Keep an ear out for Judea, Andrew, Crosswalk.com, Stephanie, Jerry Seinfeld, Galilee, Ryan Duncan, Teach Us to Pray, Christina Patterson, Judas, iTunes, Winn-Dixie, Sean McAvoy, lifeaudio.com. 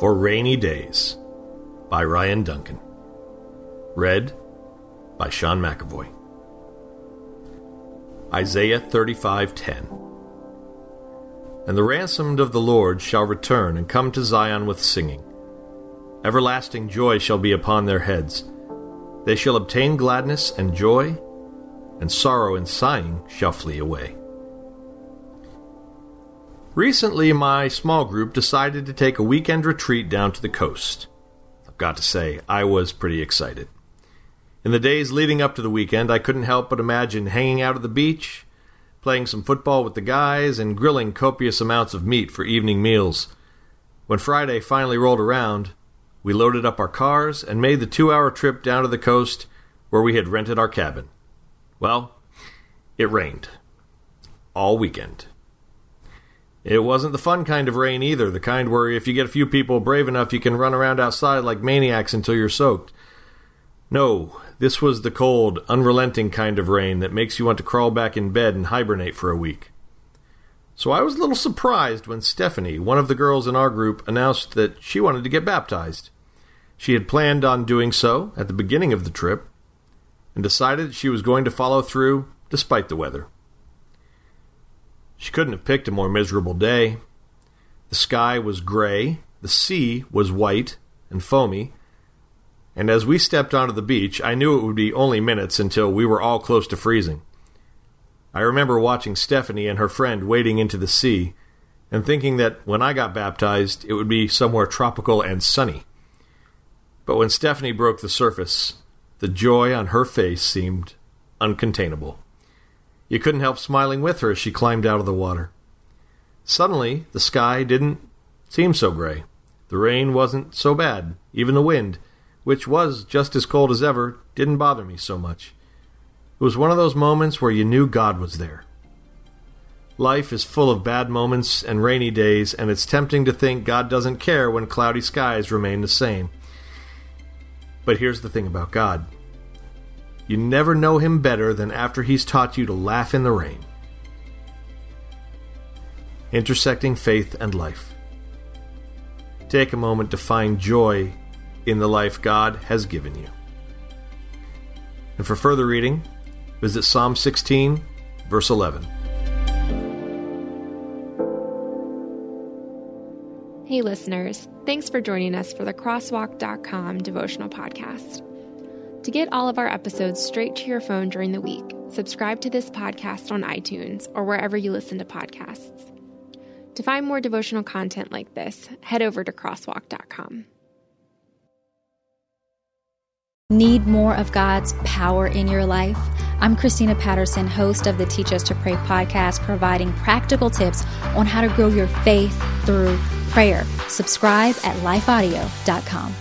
for Rainy Days by Ryan Duncan. Read by Sean McAvoy. Isaiah 35:10. And the ransomed of the Lord shall return and come to Zion with singing. Everlasting joy shall be upon their heads. They shall obtain gladness and joy, and sorrow and sighing shall flee away. Recently, my small group decided to take a weekend retreat down to the coast. I've got to say, I was pretty excited. In the days leading up to the weekend, I couldn't help but imagine hanging out at the beach, playing some football with the guys, and grilling copious amounts of meat for evening meals. When Friday finally rolled around, we loaded up our cars and made the 2-hour trip down to the coast where we had rented our cabin. Well, it rained. All weekend. It wasn't the fun kind of rain either, the kind where if you get a few people brave enough you can run around outside like maniacs until you're soaked. No, this was the cold, unrelenting kind of rain that makes you want to crawl back in bed and hibernate for a week. So I was a little surprised when Stephanie, one of the girls in our group, announced that she wanted to get baptized. She had planned on doing so at the beginning of the trip and decided that she was going to follow through despite the weather. She couldn't have picked a more miserable day. The sky was gray, the sea was white and foamy, and as we stepped onto the beach, I knew it would be only minutes until we were all close to freezing. I remember watching Stephanie and her friend wading into the sea and thinking that when I got baptized, it would be somewhere tropical and sunny. But when Stephanie broke the surface, the joy on her face seemed uncontainable. You couldn't help smiling with her as she climbed out of the water. Suddenly, the sky didn't seem so gray. The rain wasn't so bad. Even the wind, which was just as cold as ever, didn't bother me so much. It was one of those moments where you knew God was there. Life is full of bad moments and rainy days, and it's tempting to think God doesn't care when cloudy skies remain the same. But here's the thing about God. You never know him better than after he's taught you to laugh in the rain. Intersecting faith and life. Take a moment to find joy in the life God has given you. And for further reading, visit Psalm 16, verse 11. Hey listeners, thanks for joining us for the Crosswalk.com devotional podcast. To get all of our episodes straight to your phone during the week, subscribe to this podcast on iTunes or wherever you listen to podcasts. To find more devotional content like this, head over to Crosswalk.com. Need more of God's power in your life? I'm Christina Patterson, host of the Teach Us to Pray podcast, providing practical tips on how to grow your faith through prayer. Subscribe at lifeaudio.com.